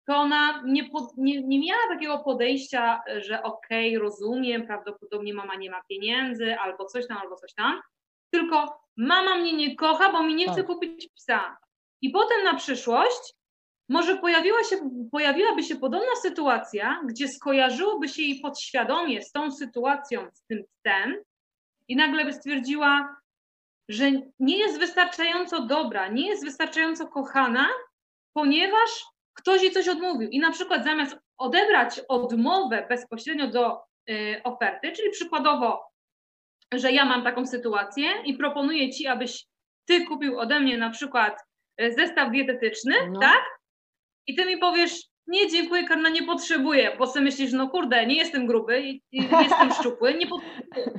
to ona nie miała takiego podejścia, że okej, rozumiem, prawdopodobnie mama nie ma pieniędzy, albo coś tam, tylko mama mnie nie kocha, bo mi nie chce kupić psa. I potem na przyszłość może pojawiłaby się podobna sytuacja, gdzie skojarzyłoby się jej podświadomie z tą sytuacją, z tym psem i nagle by stwierdziła, że nie jest wystarczająco dobra, nie jest wystarczająco kochana, ponieważ ktoś jej coś odmówił i na przykład zamiast odebrać odmowę bezpośrednio do oferty, czyli przykładowo, że ja mam taką sytuację i proponuję ci, abyś ty kupił ode mnie na przykład zestaw dietetyczny, tak? I ty mi powiesz, nie dziękuję, Karna, nie potrzebuję, bo sobie myślisz, no kurde, nie jestem gruby, jestem szczupły, nie potrzebuję.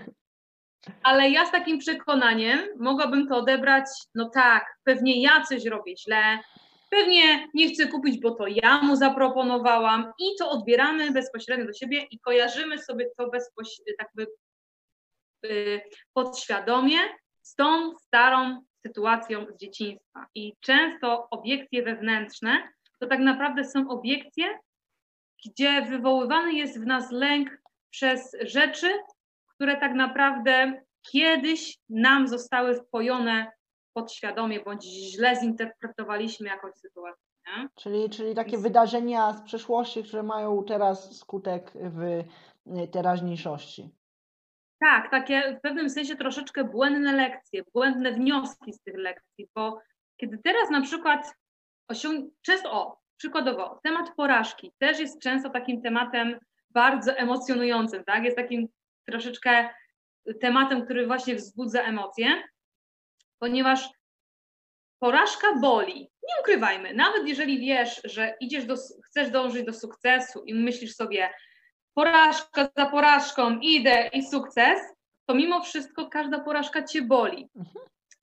Ale ja z takim przekonaniem mogłabym to odebrać, no tak, pewnie ja coś robię źle, pewnie nie chcę kupić, bo to ja mu zaproponowałam i to odbieramy bezpośrednio do siebie i kojarzymy sobie to podświadomie z tą starą sytuacją z dzieciństwa. I często obiekcje wewnętrzne to tak naprawdę są obiekcje, gdzie wywoływany jest w nas lęk przez rzeczy, które tak naprawdę kiedyś nam zostały wpojone podświadomie, bądź źle zinterpretowaliśmy jakąś sytuację. Nie? Czyli takie wydarzenia z przeszłości, które mają teraz skutek w teraźniejszości. Tak, takie w pewnym sensie troszeczkę błędne lekcje, błędne wnioski z tych lekcji, bo kiedy teraz na przykład przykładowo temat porażki też jest często takim tematem bardzo emocjonującym, tak? Jest takim troszeczkę tematem, który właśnie wzbudza emocje, ponieważ porażka boli. Nie ukrywajmy, nawet jeżeli wiesz, że chcesz dążyć do sukcesu i myślisz sobie porażka za porażką, idę i sukces, to mimo wszystko każda porażka cię boli.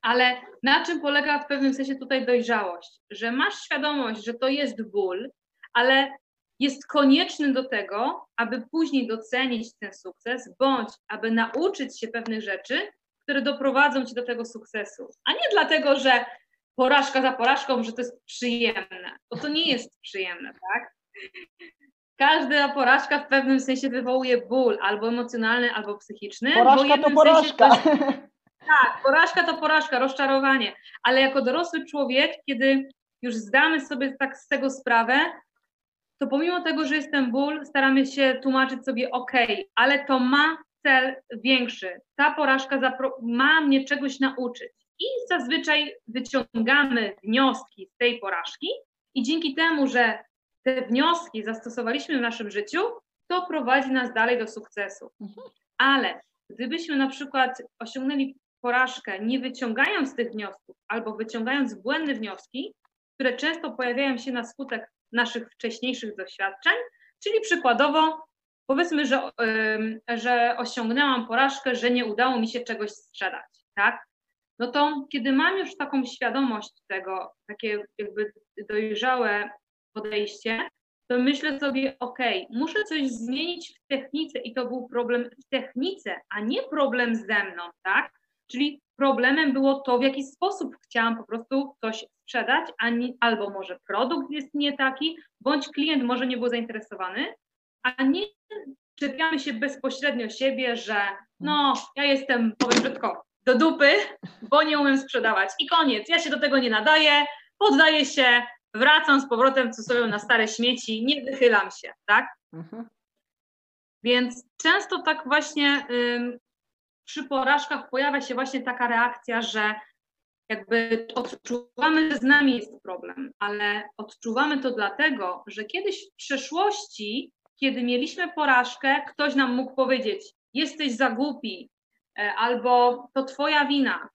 Ale na czym polega w pewnym sensie tutaj dojrzałość? Że masz świadomość, że to jest ból, ale jest konieczny do tego, aby później docenić ten sukces, bądź aby nauczyć się pewnych rzeczy, które doprowadzą cię do tego sukcesu. A nie dlatego, że porażka za porażką, że to jest przyjemne. Bo to nie jest przyjemne, tak? Każda porażka w pewnym sensie wywołuje ból, albo emocjonalny, albo psychiczny. Porażka to porażka. Tak, porażka to porażka, rozczarowanie. Ale jako dorosły człowiek, kiedy już zdamy sobie tak z tego sprawę, to pomimo tego, że jest ten ból, staramy się tłumaczyć sobie, okej, ale to ma cel większy. Ta porażka ma mnie czegoś nauczyć. I zazwyczaj wyciągamy wnioski z tej porażki i dzięki temu, że te wnioski zastosowaliśmy w naszym życiu, to prowadzi nas dalej do sukcesu. Ale gdybyśmy na przykład osiągnęli porażkę, nie wyciągając tych wniosków albo wyciągając błędne wnioski, które często pojawiają się na skutek naszych wcześniejszych doświadczeń, czyli przykładowo powiedzmy, że osiągnęłam porażkę, że nie udało mi się czegoś sprzedać, tak? No to kiedy mam już taką świadomość tego, takie jakby dojrzałe podejście, to myślę sobie, okej, muszę coś zmienić w technice i to był problem w technice, a nie problem ze mną, tak? Czyli problemem było to, w jaki sposób chciałam po prostu coś sprzedać, albo może produkt jest nie taki, bądź klient może nie był zainteresowany, a nie czepiamy się bezpośrednio siebie, że no, ja jestem, powiem brzydko, do dupy, bo nie umiem sprzedawać i koniec, ja się do tego nie nadaję, poddaję się, wracam z powrotem co sobie na stare śmieci, nie wychylam się, tak? Więc często tak właśnie przy porażkach pojawia się właśnie taka reakcja, że jakby odczuwamy, że z nami jest problem, ale odczuwamy to dlatego, że kiedyś w przeszłości, kiedy mieliśmy porażkę, ktoś nam mógł powiedzieć, jesteś za głupi, albo to twoja wina.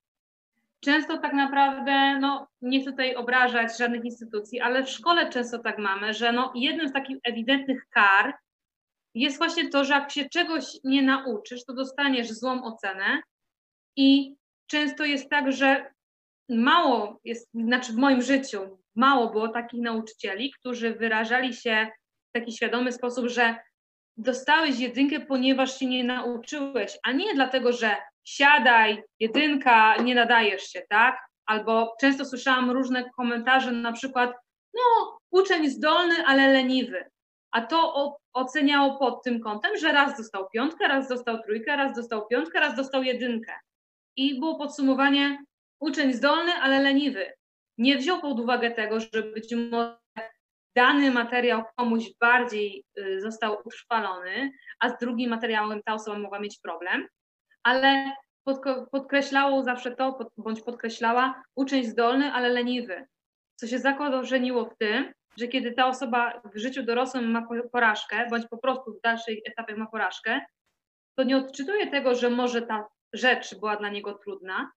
Często tak naprawdę, no nie chcę tutaj obrażać żadnych instytucji, ale w szkole często tak mamy, że no jednym z takich ewidentnych kar jest właśnie to, że jak się czegoś nie nauczysz, to dostaniesz złą ocenę i często jest tak, że mało jest, znaczy w moim życiu mało było takich nauczycieli, którzy wyrażali się w taki świadomy sposób, że dostałeś jedynkę, ponieważ się nie nauczyłeś, a nie dlatego, że siadaj, jedynka, nie nadajesz się, tak? Albo często słyszałam różne komentarze, na przykład, no uczeń zdolny, ale leniwy. A to oceniało pod tym kątem, że raz dostał piątkę, raz dostał trójkę, raz dostał piątkę, raz dostał jedynkę. I było podsumowanie, uczeń zdolny, ale leniwy. Nie wziął pod uwagę tego, że być może dany materiał komuś bardziej został utrwalony, a z drugim materiałem ta osoba mogła mieć problem, ale podkreślało zawsze to, bądź podkreślała, uczeń zdolny, ale leniwy. Co się zakorzeniło w tym, że kiedy ta osoba w życiu dorosłym ma porażkę, bądź po prostu w dalszych etapach ma porażkę, to nie odczytuje tego, że może ta rzecz była dla niego trudna,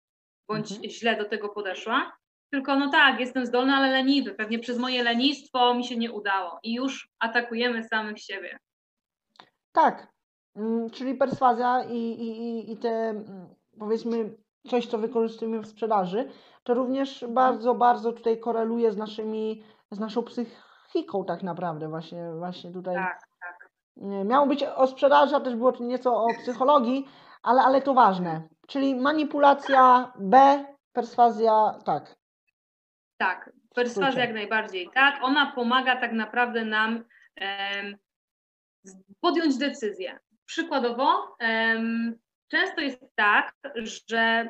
bądź źle do tego podeszła, tylko no tak, jestem zdolny, ale leniwy, pewnie przez moje lenistwo mi się nie udało i już atakujemy samych siebie. Tak, czyli perswazja i te powiedzmy coś, co wykorzystujemy w sprzedaży, to również bardzo, bardzo tutaj koreluje z naszą psychiką tak naprawdę właśnie tutaj. Tak. Miało być o sprzedaży, a też było nieco o psychologii, ale to ważne. Czyli manipulacja B, perswazja tak. Tak, perswazja jak najbardziej. Tak, ona pomaga tak naprawdę nam podjąć decyzję. Przykładowo często jest tak, że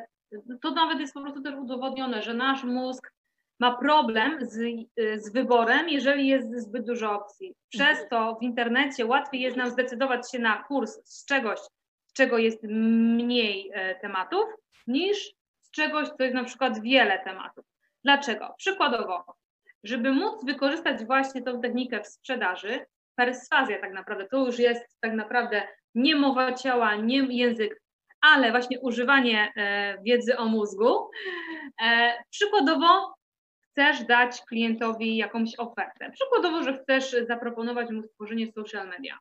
to nawet jest po prostu też udowodnione, że nasz mózg ma problem z wyborem, jeżeli jest zbyt dużo opcji. Przez to w internecie łatwiej jest nam zdecydować się na kurs z czegoś, czego jest mniej tematów, niż z czegoś, co jest na przykład wiele tematów. Dlaczego? Przykładowo, żeby móc wykorzystać właśnie tą technikę w sprzedaży, perswazja tak naprawdę, to już jest tak naprawdę nie mowa ciała, nie język, ale właśnie używanie wiedzy o mózgu. Przykładowo chcesz dać klientowi jakąś ofertę. Przykładowo, że chcesz zaproponować mu stworzenie social media.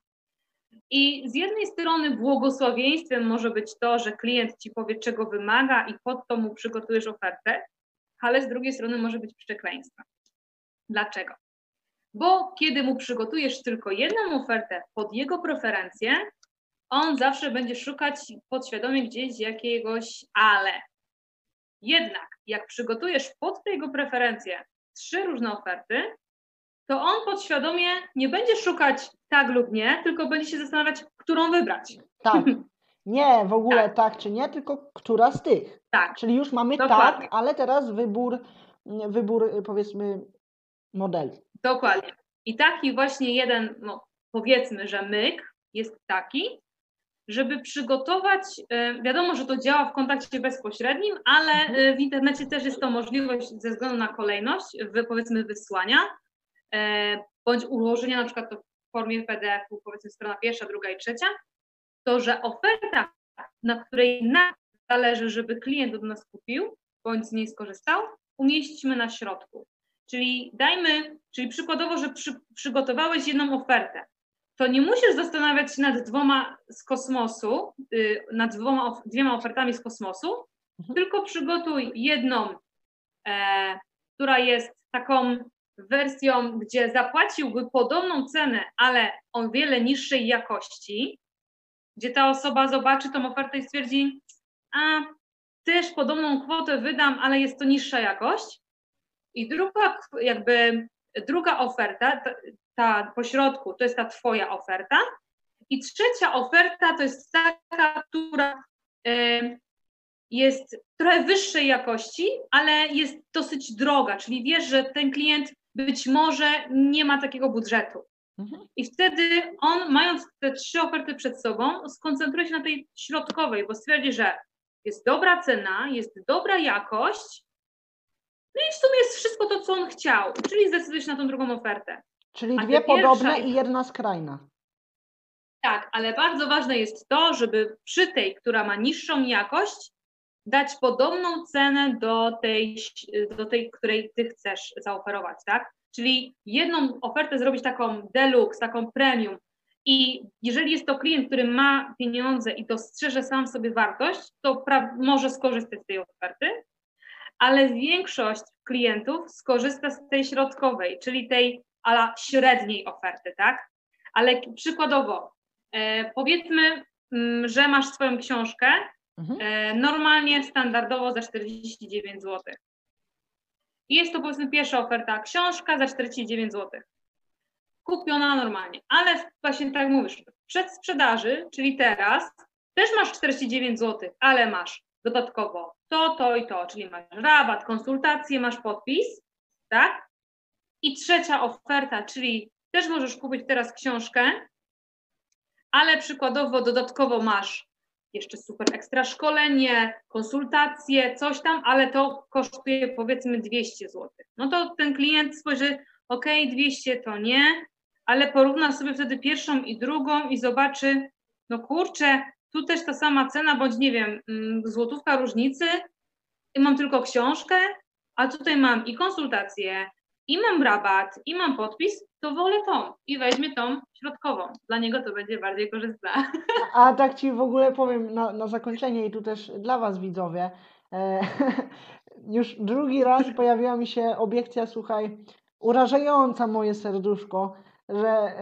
I z jednej strony błogosławieństwem może być to, że klient ci powie, czego wymaga i pod to mu przygotujesz ofertę, ale z drugiej strony może być przekleństwo. Dlaczego? Bo kiedy mu przygotujesz tylko jedną ofertę pod jego preferencje, on zawsze będzie szukać podświadomie gdzieś jakiegoś ale. Jednak jak przygotujesz pod te jego preferencje 3 różne oferty, to on podświadomie nie będzie szukać tak lub nie, tylko będzie się zastanawiać, którą wybrać. Tak. Nie w ogóle tak czy nie, tylko która z tych. Tak. Czyli już mamy dokładnie. Tak, ale teraz wybór powiedzmy modelu. Dokładnie. I taki właśnie jeden, no powiedzmy, że myk jest taki, żeby przygotować, wiadomo, że to działa w kontakcie bezpośrednim, ale w internecie też jest to możliwość ze względu na kolejność, powiedzmy wysłania, bądź ułożenia na przykład to w formie PDF-u, powiedzmy strona 1., 2. i 3, to, że oferta, na której nam zależy, żeby klient od nas kupił, bądź z niej skorzystał, umieścimy na środku. Czyli przykładowo, że przygotowałeś jedną ofertę, to nie musisz zastanawiać się nad dwiema ofertami z kosmosu, tylko przygotuj jedną, która jest taką wersją, gdzie zapłaciłby podobną cenę, ale o wiele niższej jakości, gdzie ta osoba zobaczy tą ofertę i stwierdzi, a też podobną kwotę wydam, ale jest to niższa jakość. I druga oferta, ta pośrodku, to jest ta twoja oferta. I trzecia oferta to jest taka, która jest trochę wyższej jakości, ale jest dosyć droga, czyli wiesz, że ten klient być może nie ma takiego budżetu. I wtedy on, mając te 3 oferty przed sobą, skoncentruje się na tej środkowej, bo stwierdzi, że jest dobra cena, jest dobra jakość, no i w sumie jest wszystko to, co on chciał, czyli zdecyduje się na tą drugą ofertę. Czyli 2 podobne i 1 skrajna. Tak, ale bardzo ważne jest to, żeby przy tej, która ma niższą jakość, dać podobną cenę do tej, której ty chcesz zaoferować, tak? Czyli jedną ofertę zrobić taką deluxe, taką premium i jeżeli jest to klient, który ma pieniądze i dostrzeże sam sobie wartość, to może skorzystać z tej oferty, ale większość klientów skorzysta z tej środkowej, czyli tej a la średniej oferty, tak? Ale przykładowo, powiedzmy, że masz swoją książkę, normalnie, standardowo za 49 zł. I jest to powiedzmy pierwsza oferta, książka za 49 zł. Kupiona normalnie, ale właśnie tak mówisz, przed sprzedaży, czyli teraz, też masz 49 zł, ale masz dodatkowo to i to, czyli masz rabat, konsultacje, masz podpis, tak? I trzecia oferta, czyli też możesz kupić teraz książkę, ale przykładowo dodatkowo masz jeszcze super ekstra szkolenie, konsultacje, coś tam, ale to kosztuje powiedzmy 200 zł. No to ten klient spojrzy, ok, 200 to nie, ale porówna sobie wtedy pierwszą i drugą i zobaczy, no kurczę, tu też ta sama cena, bądź nie wiem, złotówka różnicy i mam tylko książkę, a tutaj mam i konsultacje, i mam rabat, i mam podpis, to wolę tą i weźmie tą środkową. Dla niego to będzie bardziej korzystne. A tak Ci w ogóle powiem na zakończenie i tu też dla Was widzowie. Już drugi raz pojawiła mi się obiekcja, słuchaj, urażająca moje serduszko, że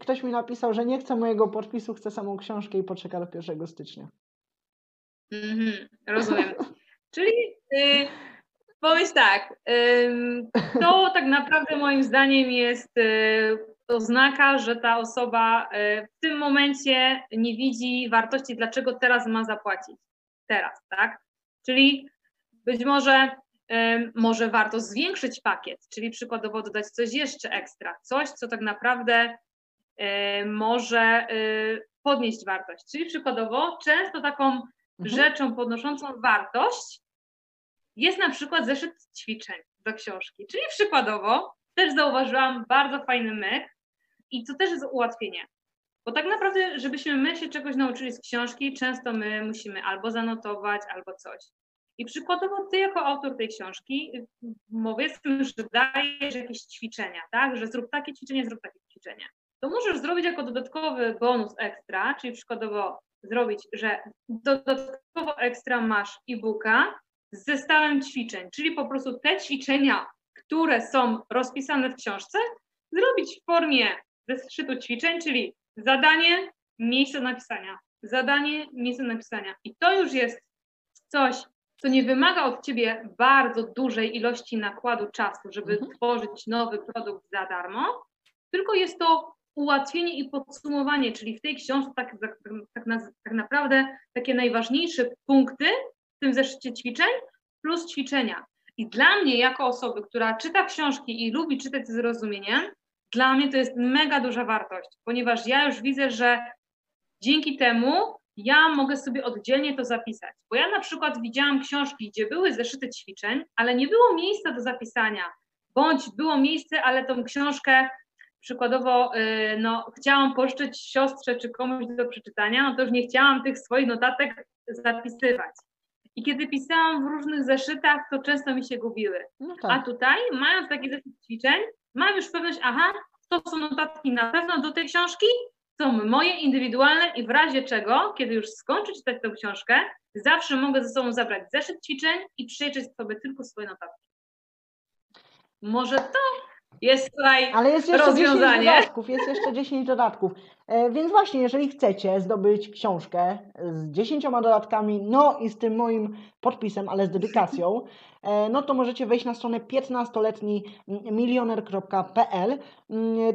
ktoś mi napisał, że nie chce mojego podpisu, chce samą książkę i poczeka do 1 stycznia. Rozumiem. Czyli pomyśl tak, to tak naprawdę moim zdaniem jest oznaka, że ta osoba w tym momencie nie widzi wartości, dlaczego teraz ma zapłacić. Teraz, tak? Czyli być może warto zwiększyć pakiet, czyli przykładowo dodać coś jeszcze ekstra, coś, co tak naprawdę może podnieść wartość. Czyli przykładowo często taką rzeczą podnoszącą wartość jest na przykład zeszyt ćwiczeń do książki. Czyli przykładowo też zauważyłam bardzo fajny myk i co też jest ułatwienie. Bo tak naprawdę, żebyśmy my się czegoś nauczyli z książki, często my musimy albo zanotować, albo coś. I przykładowo ty jako autor tej książki powiedzmy, że dajesz jakieś ćwiczenia, tak? Że zrób takie ćwiczenie. To możesz zrobić jako dodatkowy bonus ekstra, czyli przykładowo zrobić, że dodatkowo ekstra masz e-booka z zestawem ćwiczeń, czyli po prostu te ćwiczenia, które są rozpisane w książce, zrobić w formie zeszytu ćwiczeń, czyli zadanie, miejsce napisania. Zadanie, miejsce napisania. I to już jest coś, co nie wymaga od Ciebie bardzo dużej ilości nakładu czasu, żeby tworzyć nowy produkt za darmo, tylko jest to ułatwienie i podsumowanie, czyli w tej książce tak naprawdę takie najważniejsze punkty w tym zeszycie ćwiczeń plus ćwiczenia. I dla mnie jako osoby, która czyta książki i lubi czytać ze zrozumieniem, dla mnie to jest mega duża wartość, ponieważ ja już widzę, że dzięki temu ja mogę sobie oddzielnie to zapisać. Bo ja na przykład widziałam książki, gdzie były zeszyty ćwiczeń, ale nie było miejsca do zapisania, bądź było miejsce, ale tą książkę przykładowo chciałam pożyczyć siostrze czy komuś do przeczytania, no to już nie chciałam tych swoich notatek zapisywać. I kiedy pisałam w różnych zeszytach, to często mi się gubiły. No tak. A tutaj, mając taki zeszyt ćwiczeń, mam już pewność, aha, to są notatki na pewno do tej książki, są moje indywidualne i w razie czego, kiedy już skończę czytać tę książkę, zawsze mogę ze sobą zabrać zeszyt ćwiczeń i przejrzeć sobie tylko swoje notatki. Może to jest tutaj ale jest jeszcze rozwiązanie. 10 dodatków, jest jeszcze 10 dodatków. Więc właśnie, jeżeli chcecie zdobyć książkę z 10 dodatkami, no i z tym moim podpisem, ale z dedykacją, no to możecie wejść na stronę 15-letni milioner.pl.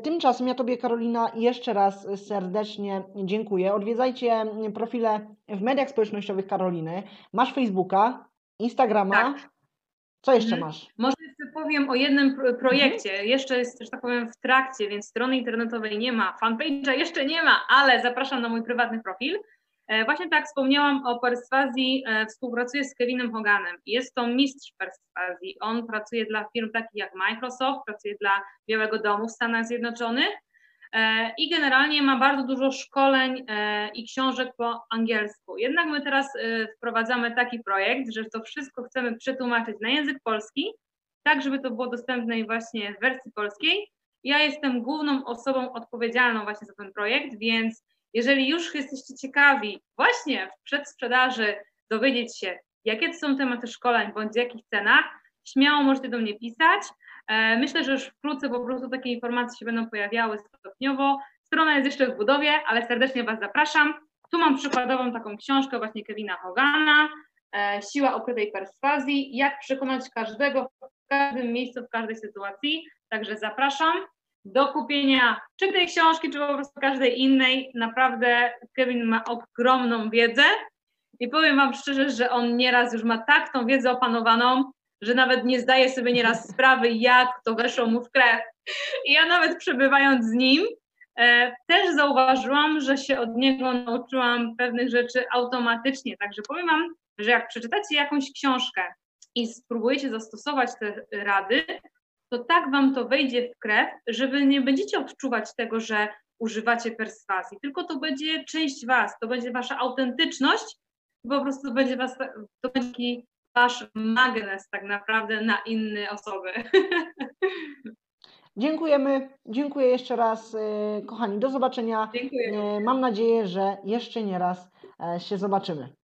Tymczasem ja Tobie, Karolina, jeszcze raz serdecznie dziękuję. Odwiedzajcie profile w mediach społecznościowych Karoliny. Masz Facebooka, Instagrama. Tak. Co jeszcze masz? Może jeszcze powiem o jednym projekcie. Jeszcze jest, że tak powiem, w trakcie, więc strony internetowej nie ma, fanpage'a jeszcze nie ma, ale zapraszam na mój prywatny profil. Właśnie tak wspomniałam o perswazji, współpracuję z Kevinem Hoganem. Jest to mistrz perswazji. On pracuje dla firm takich jak Microsoft, pracuje dla Białego Domu w Stanach Zjednoczonych i generalnie ma bardzo dużo szkoleń i książek po angielsku. Jednak my teraz wprowadzamy taki projekt, że to wszystko chcemy przetłumaczyć na język polski, tak żeby to było dostępne właśnie w wersji polskiej. Ja jestem główną osobą odpowiedzialną właśnie za ten projekt, więc jeżeli już jesteście ciekawi właśnie w przedsprzedaży dowiedzieć się, jakie to są tematy szkoleń bądź w jakich cenach, śmiało możecie do mnie pisać. Myślę, że już wkrótce po prostu takie informacje się będą pojawiały stopniowo. Strona jest jeszcze w budowie, ale serdecznie Was zapraszam. Tu mam przykładową taką książkę właśnie Kevina Hogana, Siła okrytej perswazji, jak przekonać każdego w każdym miejscu, w każdej sytuacji. Także zapraszam do kupienia czy tej książki, czy po prostu każdej innej. Naprawdę Kevin ma ogromną wiedzę i powiem Wam szczerze, że on nieraz już ma tak tą wiedzę opanowaną, że nawet nie zdaje sobie nieraz sprawy, jak to weszło mu w krew. I ja nawet przebywając z nim też zauważyłam, że się od niego nauczyłam pewnych rzeczy automatycznie. Także powiem Wam, że jak przeczytacie jakąś książkę i spróbujecie zastosować te rady, to tak Wam to wejdzie w krew, że Wy nie będziecie odczuwać tego, że używacie perswazji, tylko to będzie część Was, to będzie Wasza autentyczność, po prostu będzie Was, to będzie taki Wasz magnes tak naprawdę na inne osoby. Dziękujemy. Dziękuję jeszcze raz, kochani. Do zobaczenia. Dziękuję. Mam nadzieję, że jeszcze nie raz się zobaczymy.